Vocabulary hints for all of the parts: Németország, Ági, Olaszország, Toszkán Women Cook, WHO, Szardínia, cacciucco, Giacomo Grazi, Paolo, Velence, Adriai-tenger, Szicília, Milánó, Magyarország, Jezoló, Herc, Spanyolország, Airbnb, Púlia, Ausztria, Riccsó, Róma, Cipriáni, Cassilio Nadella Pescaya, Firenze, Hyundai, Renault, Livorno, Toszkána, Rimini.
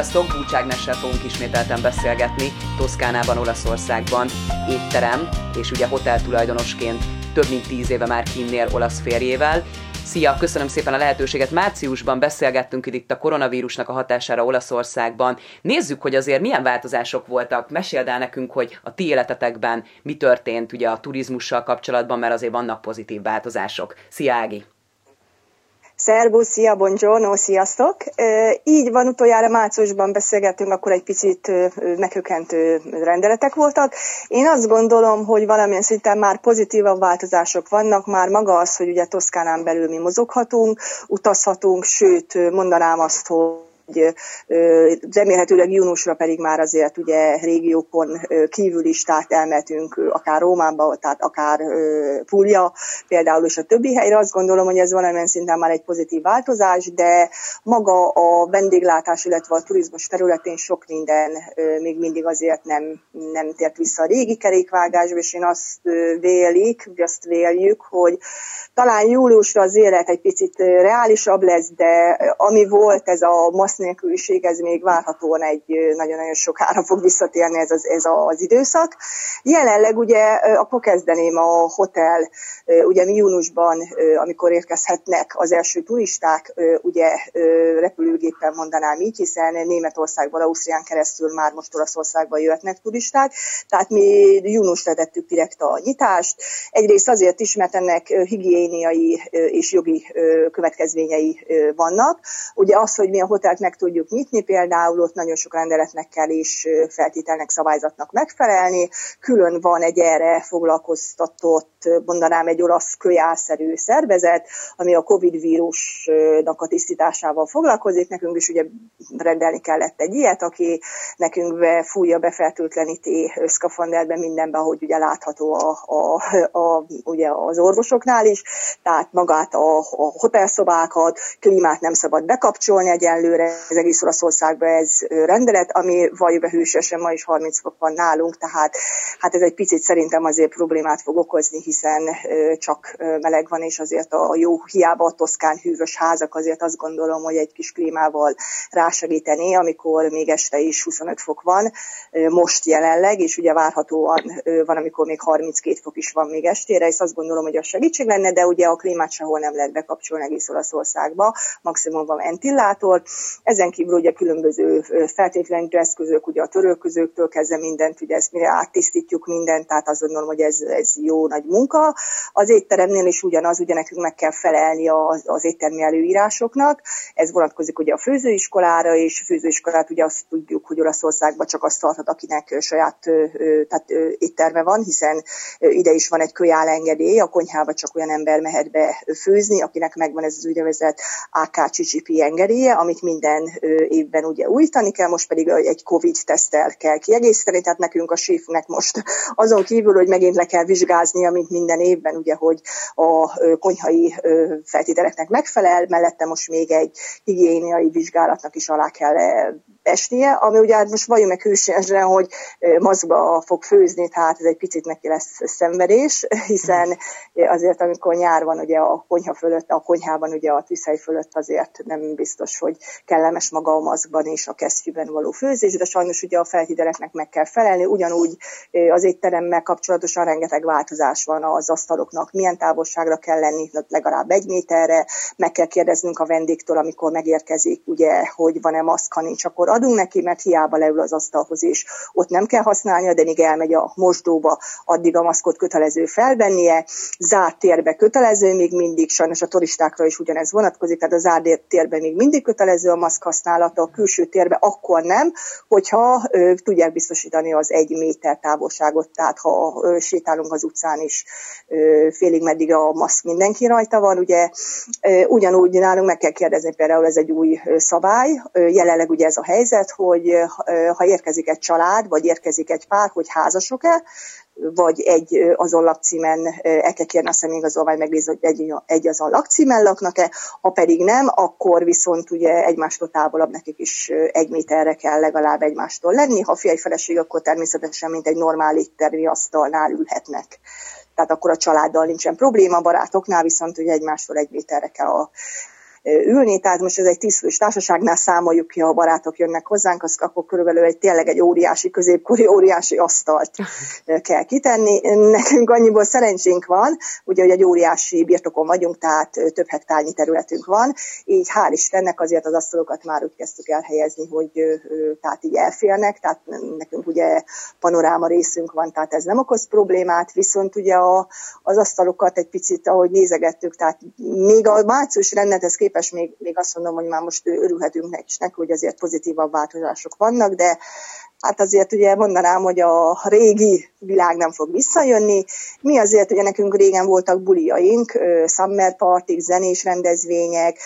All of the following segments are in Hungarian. Sziasztok! Búcságnessel fogunk ismételten beszélgetni Toszkánában, Olaszországban, étterem, és ugye hotel tulajdonosként több mint 10 éve már kinnél olasz férjével. Szia, köszönöm szépen a lehetőséget. Márciusban beszélgettünk itt a koronavírusnak a hatására Olaszországban. Nézzük, hogy azért milyen változások voltak. Meséld el nekünk, hogy a ti életetekben mi történt ugye a turizmussal kapcsolatban, mert azért vannak pozitív változások. Szia, Ági! Szervusz, szia, buongiorno, sziasztok! Így van, utoljára márciusban beszélgettünk, akkor egy picit meghökkentő rendeletek voltak. Én azt gondolom, hogy valamilyen szinten már pozitívabb változások vannak, már maga az, hogy ugye Toszkánán belül mi mozoghatunk, utazhatunk, sőt, mondanám azt, hogy remélhetőleg júniusra pedig már azért ugye régiókon kívül is, tehát elmehetünk akár Rómába, tehát akár Púlia például és a többi helyre. Azt gondolom, hogy ez valamilyen szinten már egy pozitív változás, de maga a vendéglátás, illetve a turizmus területén sok minden még mindig azért nem tért vissza a régi kerékvágásba, és én azt véljük, hogy talán júliusra az élet egy picit reálisabb lesz, de ami volt ez a nélküliség, ez még várhatóan egy nagyon-nagyon sokára fog visszatérni ez az időszak. Jelenleg ugye akkor kezdeném a hotel, ugye mi júniusban, amikor érkezhetnek az első turisták, ugye repülőgéppen mondanám így, hiszen Németországban, Ausztrián keresztül már most Olaszországban jöhetnek turisták, tehát mi júniusra tettük direkt a nyitást. Egyrészt azért is, mert ennek higiéniai és jogi következményei vannak. Ugye az, hogy mi a hotelt meg tudjuk nyitni, például ott nagyon sok rendeletnek kell és feltételnek, szabályzatnak megfelelni. Külön van egy erre foglalkoztatott, mondanám egy olasz kölyárszerű szervezet, ami a Covid vírusnak a tisztításával foglalkozik. Nekünk is ugye rendelni kellett egy ilyet, aki nekünk befújja, befertőtleníti szkafanderben mindenben, ahogy ugye látható ugye az orvosoknál is. Tehát magát a hotelszobákat, klímát nem szabad bekapcsolni egyenlőre, az egész Olaszországban ez rendelet, ami valljuk be hűségesen ma is 30 fok van nálunk, tehát hát ez egy picit szerintem azért problémát fog okozni, hiszen csak meleg van, és azért a jó hiába a toszkán hűvös házak azért azt gondolom, hogy egy kis klímával rásegíteni, amikor még este is 25 fok van, most jelenleg, és ugye várhatóan van, amikor még 32 fok is van még estére, és azt gondolom, hogy az segítség lenne, de ugye a klímát sehol nem lehet bekapcsolni egész Olaszországba, maximum van ventillátor. Ezen kívül ugye különböző feltétlenítő eszközök, ugye a törölközőktől kezdve mindent, ugye ezt mire áttisztítjuk mindent, tehát azt gondolom, hogy ez jó nagy munka. Az étteremnél is ugyanaz, ugye nekünk meg kell felelni az éttermi előírásoknak. Ez vonatkozik ugye a főzőiskolára, és a főzőiskolát ugye azt tudjuk, hogy Olaszországban csak azt tarthat, akinek saját tehát étterme van, hiszen ide is van egy kölyálengedély, a konyhába csak olyan ember mehet be főzni, akinek megvan ez az úgynevezett AKCP engedélye, amit minden évben ugye újítani kell, most pedig egy Covid-teszttel kell kiegészíteni, tehát nekünk a séfnek most azon kívül, hogy megint le kell vizsgáznia, mint minden évben, ugye, hogy a konyhai feltételeknek megfelel, mellette most még egy higiéniai vizsgálatnak is alá kell esnie, ami ugye most valljuk meg hűségesen, hogy maszkba fog főzni, tehát ez egy picit neki lesz szenvedés, hiszen azért, amikor nyár van ugye a konyha fölött, a konyhában ugye a tűzhely fölött azért nem biztos, hogy kellemes maga a maszkban és a kesztyűben való főzés, de sajnos ugye a feltételeknek meg kell felelni, ugyanúgy az étteremmel kapcsolatosan rengeteg változás van az asztaloknak, milyen távolságra kell lenni, legalább 1 méterre, meg kell kérdeznünk a vendégtől, amikor megérkezik, ugye, hogy van-e maszk, ha nincs, akkor adunk neki, mert hiába leül az asztalhoz és ott nem kell használnia, de míg elmegy a mosdóba, addig a maszkot kötelező felvennie, zárt térbe kötelező, még mindig, sajnos a turistákra is ugyanez vonatkozik, tehát a zárt térben még mindig kötelező a maszk használata, a külső térbe akkor nem, hogyha tudják biztosítani az 1 méter távolságot, tehát ha sétálunk az utcán is, félig meddig a maszk mindenki rajta van, ugye ugyanúgy nálunk meg kell kérdezni, például ez egy új szabály, jelenleg ugye ez a helyzet, hogy ha érkezik egy család, vagy érkezik egy pár, hogy házasok-e, vagy egy azon lakcímen el kell kérni a személyigazolványt, megnézni, hogy egy azon lakcímen laknak-e, ha pedig nem, akkor viszont ugye egymástól távolabb nekik is 1 méterre kell legalább egymástól lenni, ha férj-feleség, akkor természetesen mint egy normál éttermi asztalnál ülhetnek. Tehát akkor a családdal nincsen probléma, barátoknál viszont ugye egymástól 1 méterre kell a ülni, tehát most ez egy 10 fős társaságnál számoljuk ki, ha a barátok jönnek hozzánk, az, akkor körülbelül tényleg egy óriási középkori, óriási asztalt kell kitenni. Nekünk annyiból szerencsénk van, ugye, hogy egy óriási birtokon vagyunk, tehát több hektárnyi területünk van, így hál' Istennek azért az asztalokat már úgy kezdtük elhelyezni, hogy tehát így elférnek, tehát nekünk ugye panoráma részünk van, tehát ez nem okoz problémát, viszont ugye az asztalokat egy picit, ahogy nézegettük, tehát még a március rendhez képest még azt mondom, hogy már most örülhetünk neki, hogy azért pozitívabb változások vannak, de hát azért ugye mondanám, hogy a régi világ nem fog visszajönni. Mi azért ugye nekünk régen voltak buliaink, summer partik, zenés rendezvények,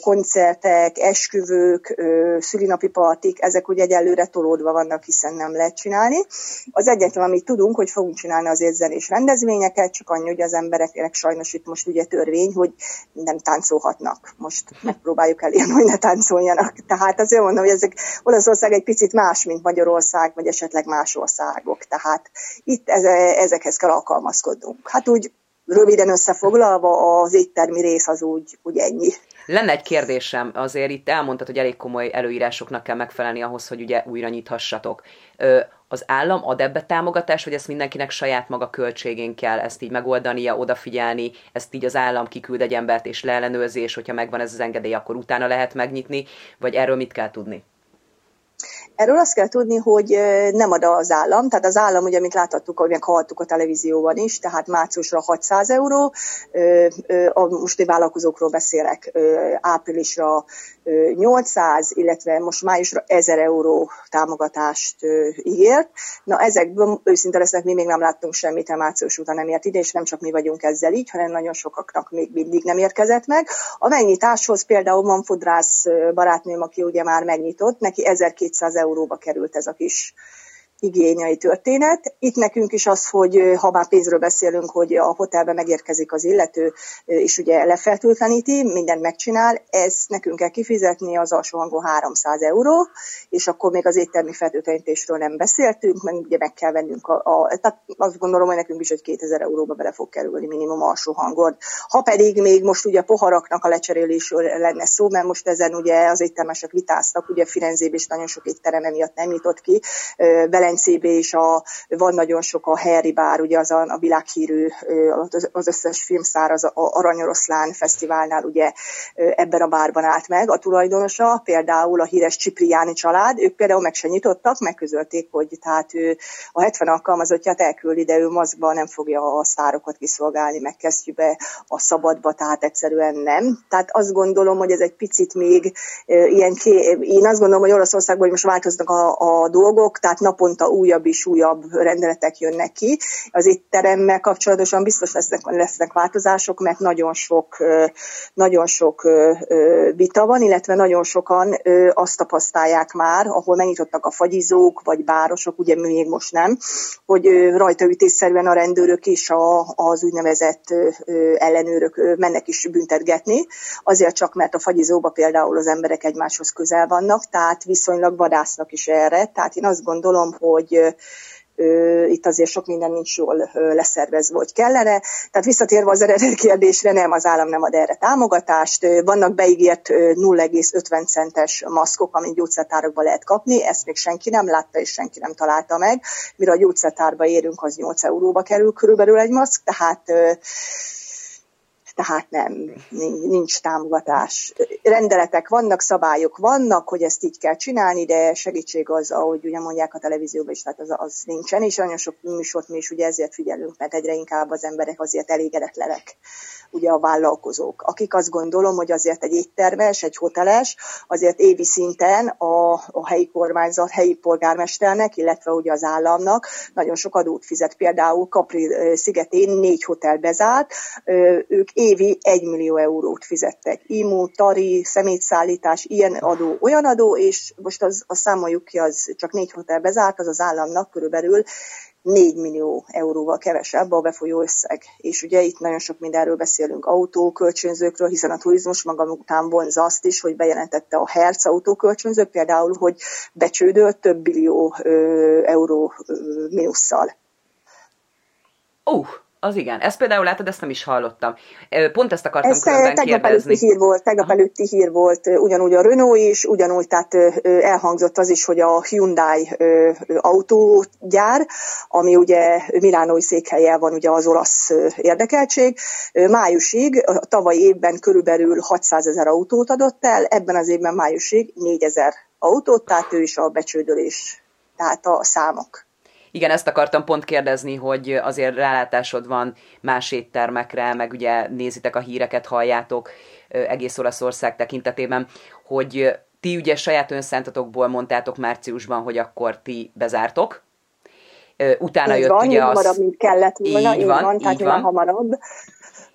koncertek, esküvők, szülinapi partik, ezek ugye egyelőre tolódva vannak, hiszen nem lehet csinálni. Az egyetlen, amit tudunk, hogy fogunk csinálni azért zenés rendezvényeket, csak annyi, hogy az embereknek sajnos itt most ugye törvény, hogy nem táncolhatnak. Most megpróbáljuk elérni, hogy ne táncoljanak. Tehát azért mondom, hogy ezek Olaszország egy picit más, mint Magyarország, vagy esetleg más országok. Tehát itt ezekhez kell alkalmazkodnunk. Hát úgy röviden összefoglalva az éttermi rész az úgy ennyi. Lenne egy kérdésem, azért itt elmondtad, hogy elég komoly előírásoknak kell megfelelni ahhoz, hogy ugye újra nyithassatok. Az állam ad ebbe támogatást, vagy ezt mindenkinek saját maga költségén kell ezt így megoldania, odafigyelni, ezt így az állam kiküld egy embert és leellenőrzi, és hogyha megvan ez az engedély, akkor utána lehet megnyitni, vagy erről mit kell tudni? Erről azt kell tudni, hogy nem ad az állam, tehát az állam, ugye, amit láthattuk, ahogy meghallhattuk a televízióban is, tehát márciusra 600 euró, most én vállalkozókról beszélek, áprilisra 800, illetve most májusra 1000 euró támogatást ígért. Na ezekből őszinte lesznek, mi még nem láttunk semmit, a március után nem ért ide, és nem csak mi vagyunk ezzel így, hanem nagyon sokaknak még mindig nem érkezett meg. A megnyitáshoz például Manfodrász barátnőm, aki ugye már megnyitott, neki 1200 euróba került ez a kis higiéniai történet. Itt nekünk is az, hogy ha már pénzről beszélünk, hogy a hotelben megérkezik az illető, és ugye lefertőtleníti, mindent megcsinál, ezt nekünk kell kifizetni, az alsó hangon 300 euró, és akkor még az éttermi fertőtlenítésről nem beszéltünk, mert ugye meg kell vennünk, tehát azt gondolom, hogy nekünk is egy 2000 euróba bele fog kerülni minimum alsó hangon. Ha pedig még most ugye a poharaknak a lecserélésről lenne szó, mert most ezen ugye az éttermesek vitáztak, ugye Firenzében is nagyon sok étterem emiatt nem nyitott ki, Velencébe is van nagyon sok a Harry Bar, ugye az a világhírű, az összes filmszár az Aranyoroszlán fesztiválnál ugye ebben a bárban állt meg a tulajdonosa, például a híres Cipriáni család, ők például meg se nyitottak, megközölték, hogy tehát ő a 70 alkalmazottját elküldi, de ő maszkban nem fogja a sztárokat kiszolgálni, meg kesztyűbe a szabadba, tehát egyszerűen nem. Tehát azt gondolom, hogy ez egy picit még ilyen, én azt gondolom, hogy Olaszországban most változnak a dolgok, tehát naponta újabb és újabb rendeletek jönnek ki. Az étteremmel kapcsolatosan biztos lesznek változások, mert nagyon sok vita van, illetve nagyon sokan azt tapasztalják már, ahol megnyitottak a fagyizók, vagy bárosok, ugye még most nem, hogy rajtaütésszerűen a rendőrök és az úgynevezett ellenőrök mennek is büntetgetni, azért csak, mert a fagyizóba például az emberek egymáshoz közel vannak, tehát viszonylag vadásznak is erre, tehát én azt gondolom, hogy itt azért sok minden nincs jól leszervezve, hogy kellene. Tehát visszatérve az eredeti kérdésre, nem, az állam nem ad erre támogatást. Vannak beígért 0,50 centes maszkok, amit gyógyszertárakba lehet kapni, ezt még senki nem látta, és senki nem találta meg. Mire a gyógyszertárba érünk, az 8 euróba kerül körülbelül egy maszk, tehát nem, nincs támogatás. Rendeletek vannak, szabályok vannak, hogy ezt így kell csinálni, de segítség az, ahogy ugye mondják a televízióban is, tehát az nincsen, és nagyon sok műsort mi is ugye ezért figyelünk, mert egyre inkább az emberek azért elégedetlenek, ugye a vállalkozók, akik azt gondolom, hogy azért egy éttermes, egy hoteles, azért évi szinten a helyi kormányzat, helyi polgármesternek, illetve ugye az államnak nagyon sok adót fizet. Például Kapri szigetén 4 hotel bezárt, ők évi 1 millió eurót fizettek. Imó, tari, szemétszállítás, ilyen adó, olyan adó, és most az számoljuk ki, az csak 4 hotel bezárt, az államnak körülbelül 4 millió euróval kevesebb a befolyó összeg. És ugye itt nagyon sok mindenről beszélünk, autókölcsönzőkről, hiszen a turizmus maga után vonza azt is, hogy bejelentette a Herc autókölcsönzők például, hogy becsődölt több billió euró mínusszal. Az igen. Ezt például látod, ezt nem is hallottam. Pont ezt akartam különben kérdezni. Tegnap előtti hír volt, ugyanúgy a Renault is, ugyanúgy, tehát elhangzott az is, hogy a Hyundai autógyár, ami ugye milánói székhelye van, ugye az olasz érdekeltség, májusig, a tavalyi évben körülbelül 600 000 autót adott el, ebben az évben májusig 4000 autót, tehát ő is a becsődölés, tehát a számok. Igen, ezt akartam pont kérdezni, hogy azért rálátásod van más éttermekre, meg ugye nézitek a híreket, halljátok egész Olaszország tekintetében, hogy ti ugye saját önszántatokból mondtátok márciusban, hogy akkor ti bezártok. Utána így jött van, ugye az... Hamarabb, mint kellett volna, így van, tehát így van. Hamarabb.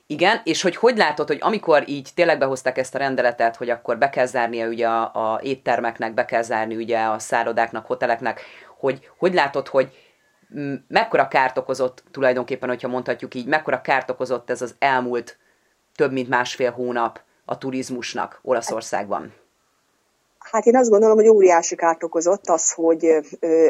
Igen, és hogy látod, hogy amikor így tényleg behozták ezt a rendeletet, hogy akkor be kell zárnia ugye a éttermeknek, be kell zárni ugye a szállodáknak, hoteleknek, hogy látod, hogy mekkora kárt okozott tulajdonképpen, hogyha mondhatjuk így, mekkora kárt okozott ez az elmúlt több mint másfél hónap a turizmusnak Olaszországban? Hát én azt gondolom, hogy óriási kárt okozott az, hogy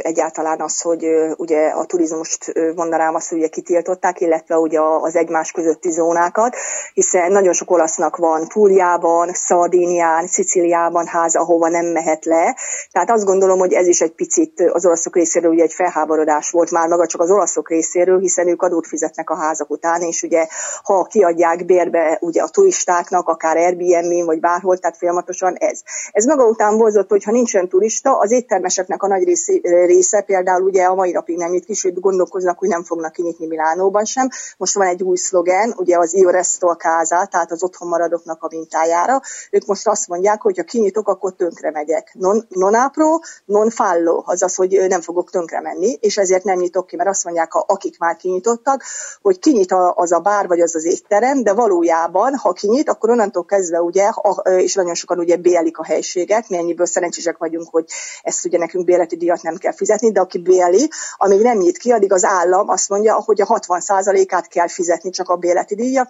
egyáltalán az, hogy ugye a turizmust mondanám azt, hogy ugye kitiltották, illetve ugye az egymás közötti zónákat, hiszen nagyon sok olasznak van Púliában, Szardínián, Szicíliában háza, ahova nem mehet le. Tehát azt gondolom, hogy ez is egy picit az olaszok részéről ugye egy felháborodás volt már maga csak az olaszok részéről, hiszen ők adót fizetnek a házak után, és ugye ha kiadják bérbe ugye a turistáknak, akár Airbnb-n vagy bárhol, tehát folyamatosan ez. Ez maga után vonzott, hogy ha nincsen turista, az éttermeseknek a nagy része például ugye a mai napig nem nyit ki, sőt gondolkoznak, hogy nem fognak kinyitni Milánóban sem. Most van egy új szlogen, ugye az Io resto a casa, tehát az otthon maradoknak a mintájára. Ők most azt mondják, hogy ha kinyitok, akkor tönkre megyek. Non apro, non fallo, azaz, hogy nem fogok tönkre menni, és ezért nem nyitok ki, mert azt mondják, akik már kinyitottak, hogy kinyit az a bár vagy az az étterem, de valójában, ha kinyit, akkor onnantól kezdve ugye, és nagyon sokan ugye bélik a helységet, ennyiből szerencsések vagyunk, hogy ezt ugye nekünk bérleti díjat nem kell fizetni, de aki bérli, amíg nem nyit ki, addig az állam azt mondja, hogy a 60%-át kell fizetni csak a bérleti díjak,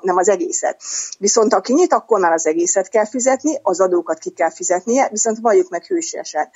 nem az egészet. Viszont aki nyit, akkor már az egészet kell fizetni, az adókat ki kell fizetnie, viszont valljuk meg hősiesen.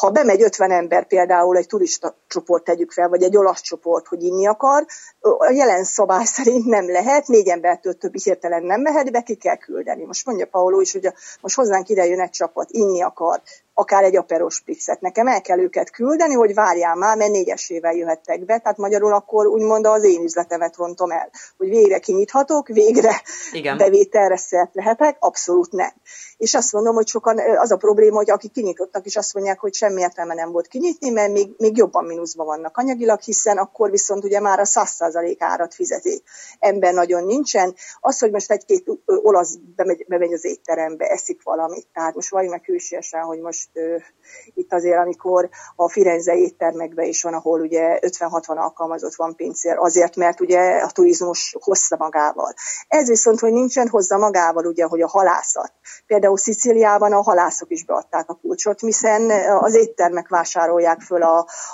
Ha bemegy 50 ember például egy turista csoport tegyük fel, vagy egy olasz csoport, hogy inni akar, a jelen szabály szerint nem lehet, 4 embertől több hirtelen nem mehet, be ki kell küldeni. Most mondja Paolo is, hogy most hozzánk ide jön egy csapat, inni akar, akár egy aperos pizzet. Nekem el kell őket küldeni, hogy várjál már, mert 4-esével jöhettek be, tehát magyarul akkor úgymond az én üzletemet rontom el, hogy végre kinyithatok, végre igen. Bevételre szert lehetek, abszolút nem. És azt mondom, hogy sokan az a probléma, hogy akik kinyitottak, és azt mondják, hogy semmi értelme nem volt kinyitni, mert még jobban mínuszban vannak anyagilag, hiszen akkor viszont ugye már a 100% árat fizeti. Ember nagyon nincsen. Az, hogy most egy-két olasz bemegy az étterembe, eszik valamit. Tehát most vagy meg hűségesen, hogy most itt azért, amikor a Firenze éttermekben is van, ahol ugye 50-60 alkalmazott van pincér, azért, mert ugye a turizmus hozza magával. Ez viszont, hogy nincsen hozza magával, ugye, hogy a halászat. Például Szicíliában a halászok is beadták a kulcsot, hiszen az éttermek vásárolják föl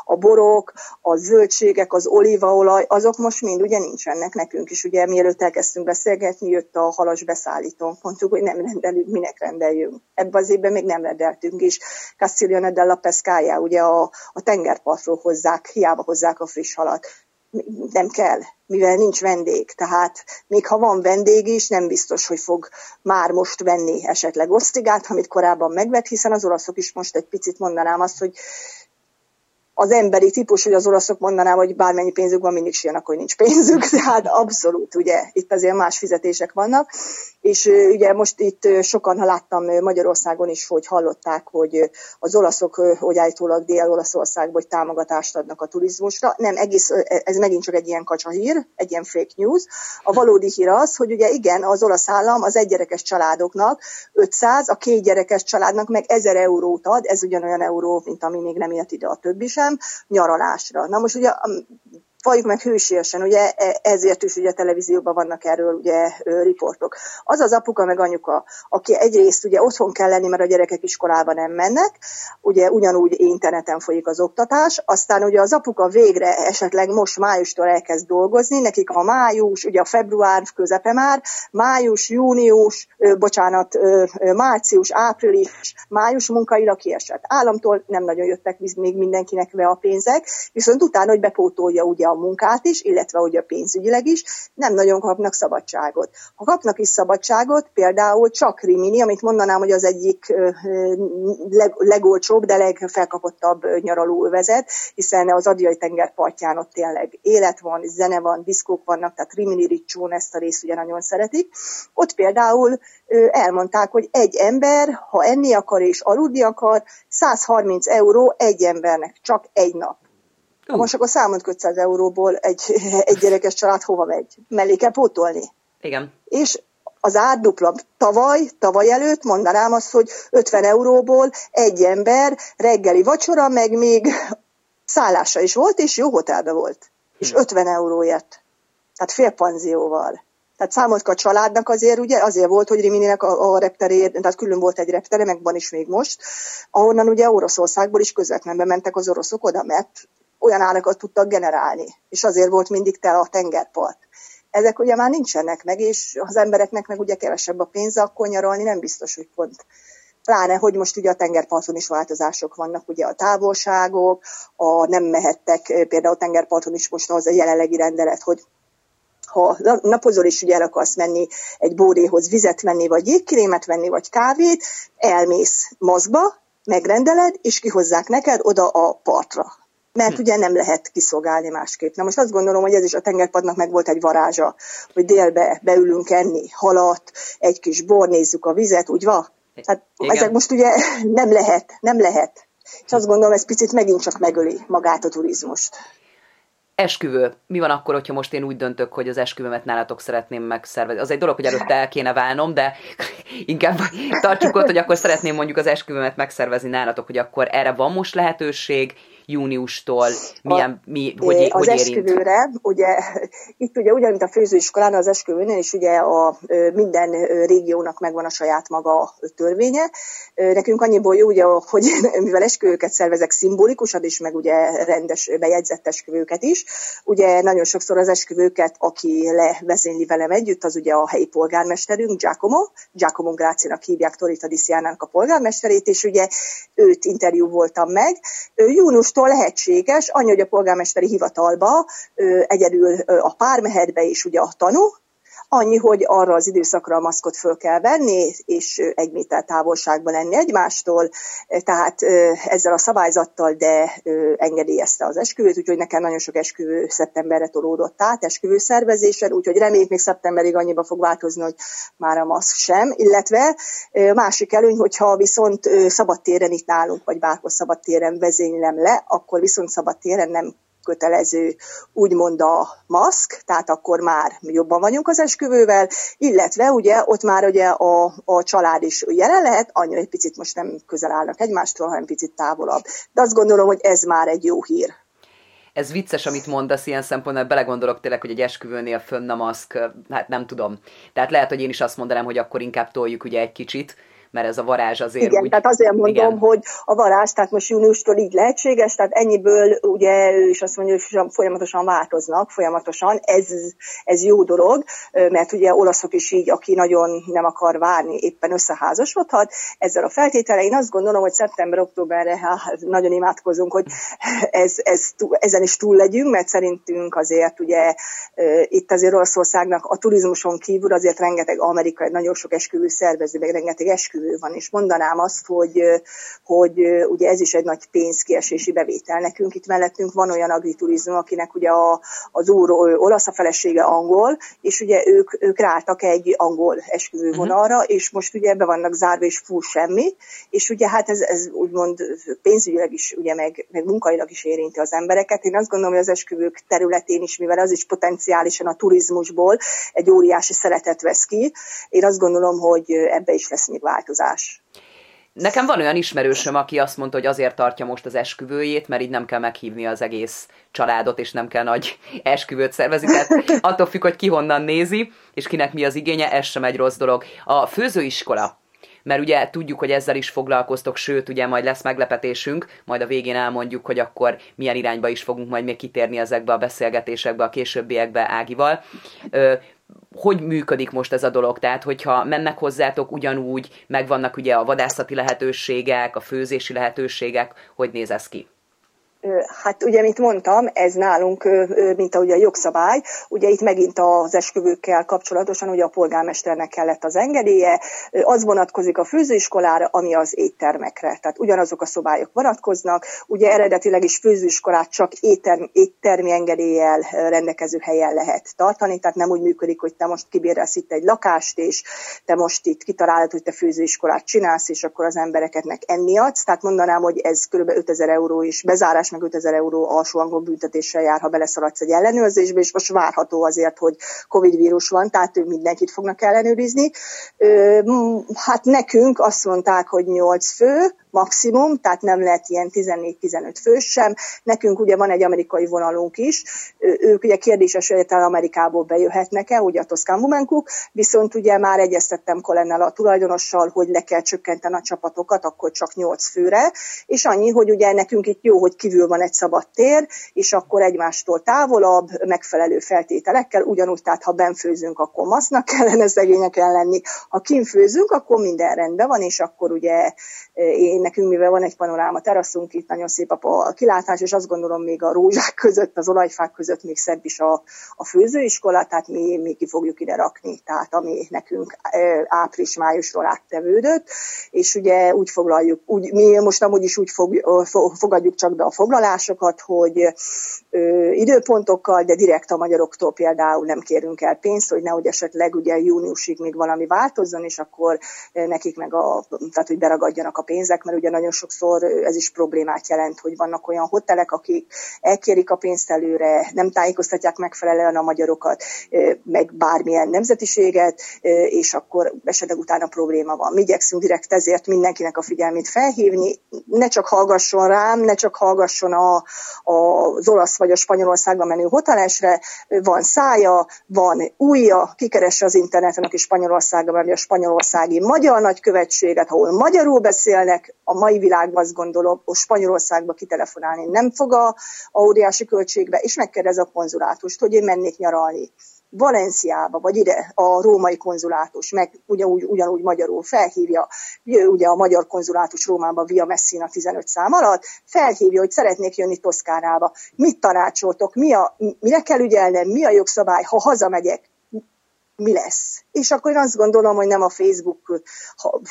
a borok, a zöldségek, az olívaolaj, azok most mind ugye nincsenek nekünk is. Ugye mielőtt elkezdtünk beszélgetni, jött a halas beszállítónk, mondtuk, hogy nem rendelünk, minek rendeljünk. Ebben az évben még nem rendeltünk is. Cassilio Nadella Pescaya, ugye a tengerpartról hozzák, hiába hozzák a friss halat. Nem kell, mivel nincs vendég. Tehát még ha van vendég is, nem biztos, hogy fog már most venni esetleg osztrigát, amit korábban megvett, hiszen az olaszok is most egy picit mondanám azt, hogy az emberi típus, hogy az olaszok mondanám, hogy bármennyi pénzük van, mindig sírnak, hogy nincs pénzük, tehát abszolút, ugye, itt azért más fizetések vannak, és ugye most itt sokan, ha láttam Magyarországon is, hogy hallották, hogy az olaszok, hogy állítólag Dél-Olaszországban, hogy támogatást adnak a turizmusra, nem, egész, ez megint csak egy ilyen kacsahír, egy ilyen fake news, a valódi hír az, hogy ugye igen, az olasz állam az egygyerekes családoknak 500, a kétgyerekes családnak meg 1000 eurót ad, ez ugyanolyan euró, mint ami még nem ért ide a többi sem, nyaralásra. Na most ugye valljuk meg hősiesen, ugye ezért is ugye a televízióban vannak erről ugye riportok. Az az apuka meg anyuka, aki egyrészt ugye otthon kell lenni, mert a gyerekek iskolába nem mennek, ugye ugyanúgy interneten folyik az oktatás, aztán ugye az apuka végre esetleg most májustól elkezd dolgozni, nekik a május, ugye a február közepe már, május, június, március, április, május munkaira kiesett. Államtól nem nagyon jöttek még mindenkinek be a pénzek, viszont utána, hogy bepótolja ugye a munkát is, illetve ugye pénzügyileg is, nem nagyon kapnak szabadságot. Ha kapnak is szabadságot, például csak Rimini, amit mondanám, hogy az egyik legolcsóbb, de legfelkapottabb nyaralóövezet, hiszen az Adriai-tenger partján ott tényleg élet van, zene van, diszkók vannak, tehát Rimini Riccsón ezt a részt ugye nagyon szeretik. Ott például elmondták, hogy egy ember, ha enni akar és aludni akar, 130 euró egy embernek, csak egy nap. Most akkor számolt 500 euróból egy gyerekes család hova megy? Mellé kell pótolni. Igen. És az árdupla tavaly előtt mondanám azt, hogy 50 euróból egy ember reggeli vacsora, meg még szállása is volt, és jó hotelben volt. És 50 euróért. Tehát félpanzióval. Tehát számolt a családnak azért, ugye, azért volt, hogy Rimininek a repteré, tehát külön volt egy reptere, meg van is még most, ahonnan ugye Oroszországból is közvetlenbe mentek az oroszok oda, mert olyan árakat tudtak generálni, és azért volt mindig tele a tengerpart. Ezek ugye már nincsenek meg, és az embereknek meg ugye kevesebb a pénze, akkor nyaralni nem biztos, hogy pont. Pláne, hogy most ugye a tengerparton is változások vannak, ugye a távolságok, nem mehettek, például a tengerparton is most az a jelenlegi rendelet, hogy ha napozol is ugye el akarsz menni egy bóréhoz vizet venni, vagy jégkrémet venni, vagy kávét, elmész maszkba, megrendeled, és kihozzák neked oda a partra. Mert ugye nem lehet kiszolgálni másképp. Na most azt gondolom, hogy ez is a tengerpartnak meg volt egy varázsa, hogy délbe beülünk enni halat, egy kis bor, nézzük a vizet, úgy van? Hát ezek most ugye nem lehet. És azt gondolom, ez picit megint csak megöli magát a turizmust. Esküvő. Mi van akkor, hogyha most én úgy döntök, hogy az esküvőmet nálatok szeretném megszervezni? Az egy dolog, hogy előtte el kéne válnom, de inkább tartjuk ott, hogy akkor szeretném mondjuk az esküvőmet megszervezni nálatok, hogy akkor erre van most lehetőség júniustól, hogy az esküvőre, ugye, itt ugye ugyan, mint a főzőiskolán, az esküvőnél is ugye minden régiónak megvan a saját maga törvénye. Nekünk annyiból jó, ugye, hogy mivel esküvőket szervezek szimbolikusan is, meg ugye rendes bejegyzett esküvőket is, ugye nagyon sokszor az esküvőket, aki levezényli velem együtt, az ugye a helyi polgármesterünk, Giacomo Grazinak hívják, Torita Dissianának a polgármesterét, és ugye őt interjú voltam meg. Júniustól lehetséges, annyi, hogy a polgármesteri hivatalba egyedül a pár mehet be, és ugye a tanú, annyi, hogy arra az időszakra a maszkot föl kell venni, és 1 méter távolságban lenni egymástól, tehát ezzel a szabályzattal, de engedélyezte az esküvőt, úgyhogy nekem nagyon sok esküvő szeptemberre tolódott át esküvőszervezésen, úgyhogy reméljük még szeptemberig annyiba fog változni, hogy már a maszk sem, illetve másik előny, hogyha viszont szabadtéren itt nálunk, vagy bárhol szabadtéren vezénylem le, akkor viszont szabadtéren nem kötelező úgymond a maszk, tehát akkor már jobban vagyunk az esküvővel, illetve ugye ott már ugye a család is jelen lehet, annyira egy picit most nem közel állnak egymástól, hanem picit távolabb. De azt gondolom, hogy ez már egy jó hír. Ez vicces, amit mondasz ilyen szempontból, belegondolok tényleg, hogy egy esküvőnél fönn a maszk, hát nem tudom. Tehát lehet, hogy én is azt mondanám, hogy akkor inkább toljuk ugye egy kicsit, mert ez a varázs azért igen, úgy... tehát azért mondom, igen, hogy a varázs, tehát most júniustól így lehetséges, tehát ennyiből ugye ő is azt mondja, hogy folyamatosan változnak, folyamatosan, ez jó dolog, mert ugye olaszok is így, aki nagyon nem akar várni, éppen összeházasodhat, ezzel a feltétele. Én azt gondolom, hogy szeptember-októberre nagyon imádkozunk, hogy ezen is túl legyünk, mert szerintünk azért ugye itt azért Olaszországnak a turizmuson kívül azért rengeteg amerikai, nagyon sok esküvő szervező, meg rengeteg esküvő van, és mondanám azt, hogy ugye ez is egy nagy pénzkiesési bevétel nekünk. Itt mellettünk van olyan agriturizmus, akinek ugye az úr olasz, a felesége angol, és ugye ők ráálltak egy angol esküvővonalra, és most ugye ebbe vannak zárva, és full semmi, és ugye hát ez úgymond pénzügyileg is, ugye meg munkailag is érinti az embereket. Én azt gondolom, hogy az esküvők területén is, mivel az is potenciálisan a turizmusból egy óriási szeretet vesz ki, én azt gondolom, hogy ebbe is lesz még változás. Nekem van olyan ismerősöm, aki azt mondta, hogy azért tartja most az esküvőjét, mert így nem kell meghívni az egész családot, és nem kell nagy esküvőt szervezni, tehát attól függ, hogy ki honnan nézi, és kinek mi az igénye, ez sem egy rossz dolog. A főzőiskola, mert ugye tudjuk, hogy ezzel is foglalkoztok, sőt, ugye majd lesz meglepetésünk, majd a végén elmondjuk, hogy akkor milyen irányba is fogunk majd még kitérni ezekbe a beszélgetésekbe, a későbbiekbe Ágival. Hogy működik most ez a dolog? Tehát, hogyha mennek hozzátok ugyanúgy, megvannak ugye a vadászati lehetőségek, a főzési lehetőségek, hogy néz ez ki? Hát ugye, mint mondtam, ez nálunk, mint ahogy a jogszabály, ugye itt megint az esküvőkkel kapcsolatosan ugye a polgármesternek kellett az engedélye, az vonatkozik a főzőiskolára, ami az éttermekre. Tehát ugyanazok a szabályok vonatkoznak, ugye eredetileg is főzőiskolát csak éttermi engedéllyel rendelkező helyen lehet tartani, tehát nem úgy működik, hogy te most kibérelsz itt egy lakást, és te most itt kitalálod, hogy te főzőiskolát csinálsz, és akkor az embereknek enni adsz. Tehát mondanám, hogy ez kb. 5000 euró is bezárás, meg 5000 euró alsó hangon büntetéssel jár, ha beleszaladsz egy ellenőrzésbe, és most várható azért, hogy Covid vírus van, tehát ők mindenkit fognak ellenőrizni. Hát nekünk azt mondták, hogy 8 fő maximum, tehát nem lehet ilyen 14-15 fős sem. Nekünk ugye van egy amerikai vonalunk is, ők ugye kérdéses, hogy Amerikából bejöhetnek-e, ugye a Toszkán Women Cook, viszont ugye már egyeztettem Kolennel a tulajdonossal, hogy le kell csökkenteni a csapatokat, akkor csak 8 főre, és annyi, hogy ugye nekünk itt jó, hogy kívül van egy szabad tér, és akkor egymástól távolabb, megfelelő feltételekkel, ugyanúgy, tehát ha benfőzünk, akkor masznak kellene szegényeken lenni, ha kinfőzünk, akkor minden rendben van, és akkor ugye nekünk, mivel van egy panoráma teraszunk, itt nagyon szép a kilátás, és azt gondolom még a rózsák között, az olajfák között még szebb is a főzőiskola, tehát mi ki fogjuk ide rakni, tehát ami nekünk április-májusról áttevődött, és ugye úgy foglaljuk, mi most amúgy is úgy fogadjuk csak be a foglalásokat, hogy időpontokkal, de direkt a magyaroktól például nem kérünk el pénzt, hogy nehogy esetleg ugye júniusig még valami változzon, és akkor nekik meg tehát hogy beragadjanak a pénzek, mert ugye nagyon sokszor ez is problémát jelent, hogy vannak olyan hotelek, akik elkérik a pénzt előre, nem tájékoztatják megfelelően a magyarokat, meg bármilyen nemzetiséget, és akkor esetleg utána probléma van. Mi igyekszünk direkt ezért mindenkinek a figyelmét felhívni, ne csak hallgasson rám, ne csak hallgasson az olasz vagy a Spanyolországba menő hotelesre, van szája, van újja, kikeresse az interneten, aki Spanyolországba menő, a spanyolországi magyar nagykövetséget, ahol magyarul beszélnek. A mai világban azt gondolom, hogy Spanyolországba kitelefonálni nem fog a óriási költségbe, és megkérdez a konzulátust, hogy én mennék nyaralni Valenciába, vagy ide a római konzulátus, meg ugyanúgy magyarul felhívja, ugye a magyar konzulátus Rómában via Messina 15 szám alatt, felhívja, hogy szeretnék jönni Toszkánába. Mit tanácsoltok, mire kell ügyelnem, mi a jogszabály, ha hazamegyek? Mi lesz? És akkor én azt gondolom, hogy nem a Facebook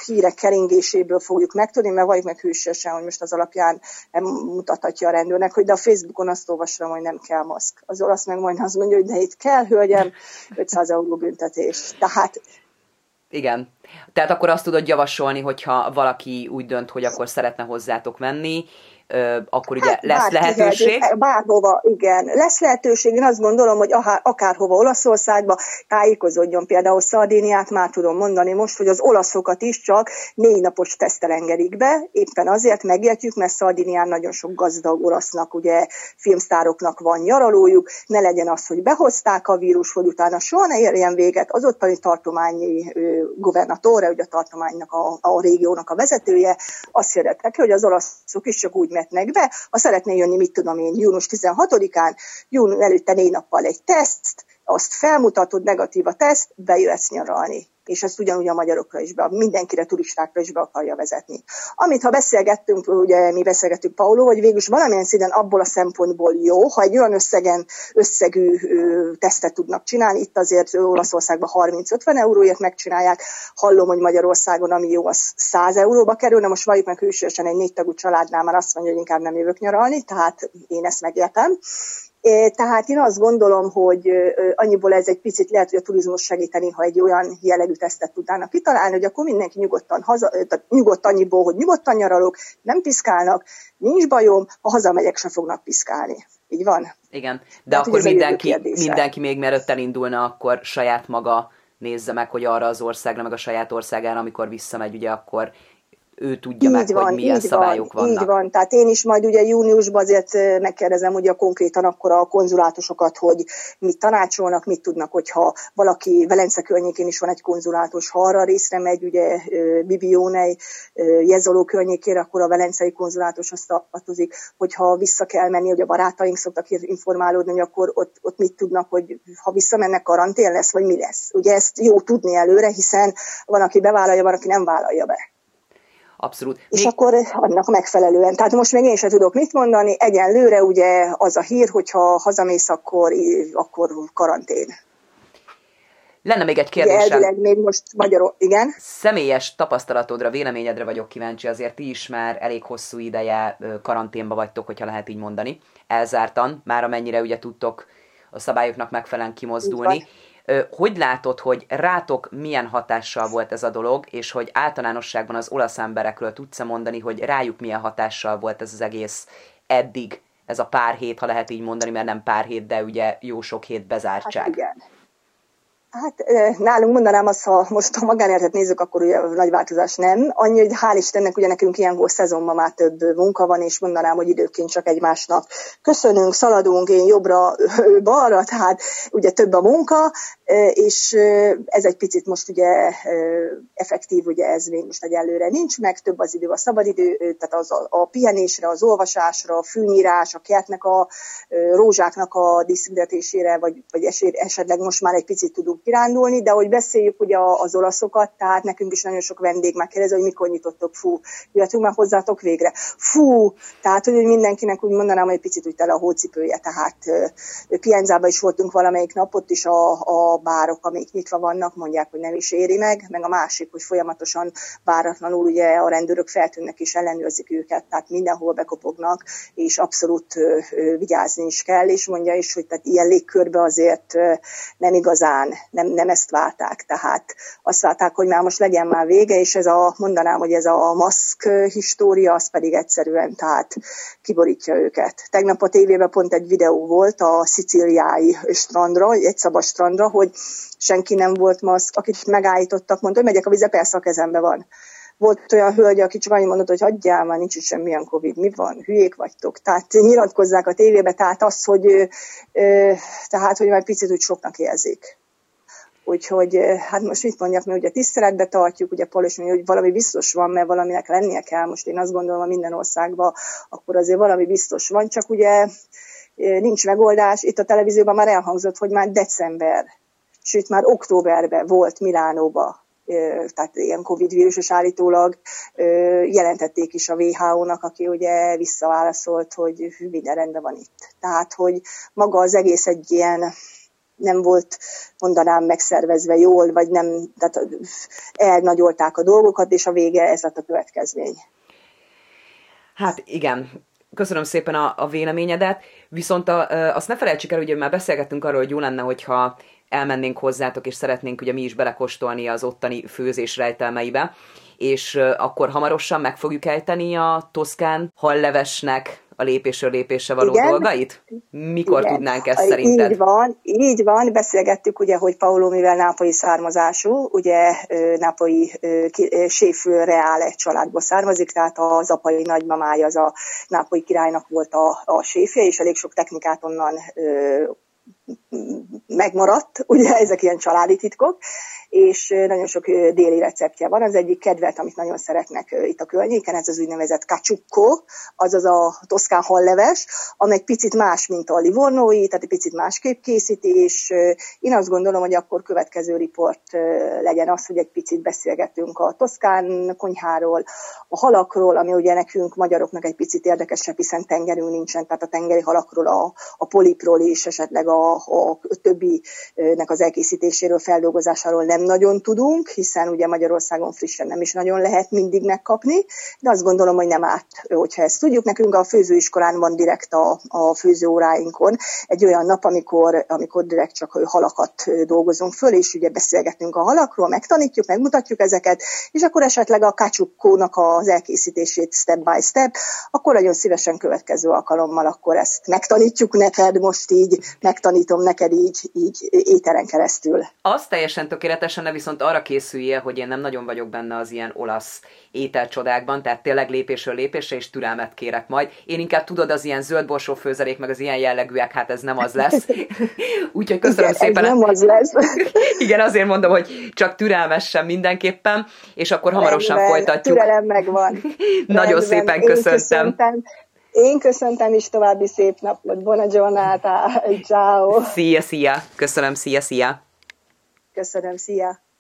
hírek keringéséből fogjuk megtudni, mert vagyok meg hűsösen, hogy most az alapján mutathatja a rendőrnek, hogy de a Facebookon azt olvasom, hogy nem kell maszk. Az olasz meg majd azt mondja, hogy de itt kell, hölgyem, 500 euró büntetés. Tehát... Igen. Tehát akkor azt tudod javasolni, hogyha valaki úgy dönt, hogy akkor szeretne hozzátok menni, akkor ugye hát lesz lehetőség? Bárhova, igen. Lesz lehetőség, én azt gondolom, hogy akárhova Olaszországba tájékozódjon, például Szardíniát már tudom mondani most, hogy az olaszokat is csak 4 napos tesztel engedik be, éppen azért megértjük, mert Szardínián nagyon sok gazdag olasznak, ugye filmsztároknak van nyaralójuk, ne legyen az, hogy behozták a vírus, hogy utána soha ne érjen véget, az ottani tartományi guvernatóra, ugye a tartománynak, a régiónak a vezetője, azt hirdette ki, hogy az olaszok is csak úgy metnek be, ha szeretné jönni, mit tudom én, június 16-án, előtte 4 nappal egy teszt, azt felmutatod, negatív a teszt, bejössz nyaralni. És ezt ugyanúgy a magyarokra is be, mindenkire, turistákra is be akarja vezetni. Amit ha beszélgettünk, ugye mi beszélgettünk Paolo, hogy végülis valamilyen szinten abból a szempontból jó, ha egy olyan összegű tesztet tudnak csinálni, itt azért Olaszországban 30-50 euróért megcsinálják, hallom, hogy Magyarországon, ami jó, az 100 euróba kerül, de most valljuk meg hűségesen egy 4 tagú családnál már azt mondja, hogy inkább nem jövök nyaralni, tehát én ezt megértem. Tehát én azt gondolom, hogy annyiból ez egy picit lehet, hogy a turizmus segíteni, ha egy olyan jellegű tesztet tudnának kitalálni, hogy akkor mindenki nyugodtan nyaralok, nem piszkálnak, nincs bajom, ha hazamegyek, sem fognak piszkálni. Így van? Igen, de hát akkor mindenki még mielőtt elindulna, akkor saját maga nézze meg, hogy arra az országra, meg a saját országára, amikor visszamegy, ugye akkor... ő tudja így meg, van, hogy milyen szabályok vannak. Így van, tehát én is majd ugye júniusban azért megkérdezem ugye konkrétan akkor a konzulátusokat, hogy mit tanácsolnak, mit tudnak, hogyha valaki Velence környékén is van egy konzulátus, ha arra részre megy, ugye Bibione, Jezoló környékére, akkor a velencei konzulátushoz tartozik, hogyha vissza kell menni, hogy a barátaink szoktak informálódni, akkor ott mit tudnak, hogy ha visszamennek, karantén lesz, vagy mi lesz. Ugye ezt jó tudni előre, hiszen van, aki bevállalja, van, aki nem vállalja be. Abszolút. Még... És akkor annak megfelelően. Tehát most még én sem tudok mit mondani. Egyenlőre ugye az a hír, hogyha hazamész, akkor karantén. Lenne még egy kérdésem. Elvileg még most igen? Személyes tapasztalatodra, véleményedre vagyok kíváncsi, azért ti is már elég hosszú ideje karanténba vagytok, hogyha lehet így mondani. Elzártan, már amennyire ugye tudtok a szabályoknak megfelelően kimozdulni. Hogy látod, hogy rátok milyen hatással volt ez a dolog, és hogy általánosságban az olasz emberekről tudsz-e mondani, hogy rájuk milyen hatással volt ez az egész eddig, ez a pár hét, ha lehet így mondani, mert nem pár hét, de ugye jó sok hét bezártság. Hát igen. Hát nálunk mondanám azt, ha most a magánéletet nézzük, akkor ugye nagy változás nem. Annyi, hogy hál' Istennek ugye nekünk ilyenkor szezonban már több munka van, és mondanám, hogy időként csak egymásnak köszönünk, szaladunk, én jobbra, ő balra, tehát ugye több a munka, és ez egy picit most ugye effektív, ugye ez még most egyelőre nincs, meg több az idő, a szabadidő, tehát az a pihenésre, az olvasásra, a fűnyírás, a kertnek, a rózsáknak a díszítésére, vagy esetleg most már egy picit tudunk kirándulni, de hogy beszéljük ugye az olaszokat, tehát nekünk is nagyon sok vendég megkérdezi, hogy mikor nyitottok, fú, jöttünk már hozzátok végre, fú, tehát hogy mindenkinek úgy mondanám, hogy egy picit úgy tele a hócipője, tehát Pienzában is voltunk valamelyik napot, is a bárok, amik nyitva vannak, mondják, hogy nem is éri meg a másik, hogy folyamatosan váratlanul ugye a rendőrök feltűnnek és ellenőrzik őket, tehát mindenhol bekopognak, és abszolút vigyázni is kell, és mondja is, hogy tehát ilyen légkörbe azért nem igazán nem ezt várták, tehát azt várták, hogy már most legyen már vége, és ez mondanám, hogy ez a maszk história, az pedig egyszerűen tehát kiborítja őket. Tegnap a tévében pont egy videó volt a szicíliai strandra, egy szabad strandra, hogy senki nem volt maszk, akit megállítottak, mondta, hogy megyek a vízbe, persze a kezembe van. Volt olyan hölgy, aki csak annyit mondott, hogy hagyjál, már nincs semmilyen Covid, mi van, hülyék vagytok. Tehát nyilatkozzák a tévébe, tehát az, hogy már picit úgy soknak érzik. Úgyhogy hát most mit mondjak, mert ugye tiszteletbe tartjuk, ugye Paolo is mondja, hogy valami biztos van, mert valaminek lennie kell. Most én azt gondolom, minden országban akkor azért valami biztos van, csak ugye nincs megoldás. Itt a televízióban már elhangzott, hogy már december, sőt már októberben volt Milánóban, tehát ilyen Covid vírus, és állítólag jelentették is a WHO-nak, aki ugye visszaválaszolt, hogy minden rendben van itt. Tehát, hogy maga az egész egy ilyen... nem volt, mondanám, megszervezve jól, vagy nem, tehát elnagyolták a dolgokat, és a vége ez lett a következmény. Hát igen, köszönöm szépen a véleményedet, viszont azt ne felejtsük el, ugye már beszélgettünk arról, hogy jó lenne, hogyha elmennénk hozzátok, és szeretnénk ugye mi is belekóstolni az ottani főzés rejtelmeibe, és akkor hamarosan meg fogjuk ejteni a toszkán hallevesnek a lépésről lépésre való dolgait? Mikor tudnánk ezt szerinted? Így van, beszélgettük ugye, hogy Paolo, mivel nápolyi származású, ugye nápolyi séfül reál egy családból származik, tehát az apai nagymamája az a nápolyi királynak volt a séfje, és elég sok technikát onnan megmaradt, ugye ezek ilyen családi titkok, és nagyon sok déli receptje van. Az egyik kedvelt, amit nagyon szeretnek itt a környéken, ez az úgynevezett cacciucco, azaz a toszkán halleves, amely picit más, mint a livornói, tehát egy picit másképp készíti, és én azt gondolom, hogy akkor következő riport legyen az, hogy egy picit beszélgetünk a toszkán konyháról, a halakról, ami ugye nekünk magyaroknak egy picit érdekesebb, hiszen tengerünk nincsen, tehát a tengeri halakról, a polipról és esetleg a többinek az elkészítéséről, feldolgozásáról nem nagyon tudunk, hiszen ugye Magyarországon frissen nem is nagyon lehet mindig megkapni, de azt gondolom, hogy nem árt, hogyha ezt tudjuk. Nekünk a főzőiskolán van direkt a főzőóráinkon egy olyan nap, amikor direkt csak halakat dolgozunk föl, és ugye beszélgetünk a halakról, megtanítjuk, megmutatjuk ezeket, és akkor esetleg a cacciuccónak az elkészítését step by step, akkor nagyon szívesen következő alkalommal akkor ezt megtanítjuk neked most így, megtanítom neked így éteren keresztül. Az teljesen tökéletesen, de viszont arra készüljél, hogy én nem nagyon vagyok benne az ilyen olasz ételcsodákban, tehát tényleg lépésről lépésre, és türelmet kérek majd. Én inkább tudod, az ilyen zöldborsó főzelék, meg az ilyen jellegűek, hát ez nem az lesz. Úgyhogy köszönöm szépen. Nem az lesz. Igen, azért mondom, hogy csak türelmesen mindenképpen, és akkor hamarosan folytatjuk. Türelem megvan. Nagyon szépen köszöntöm. Én köszöntöm is, további szép napot. Buona giornata. Ciao. Szia. Köszönöm, szia. Köszönöm, szia.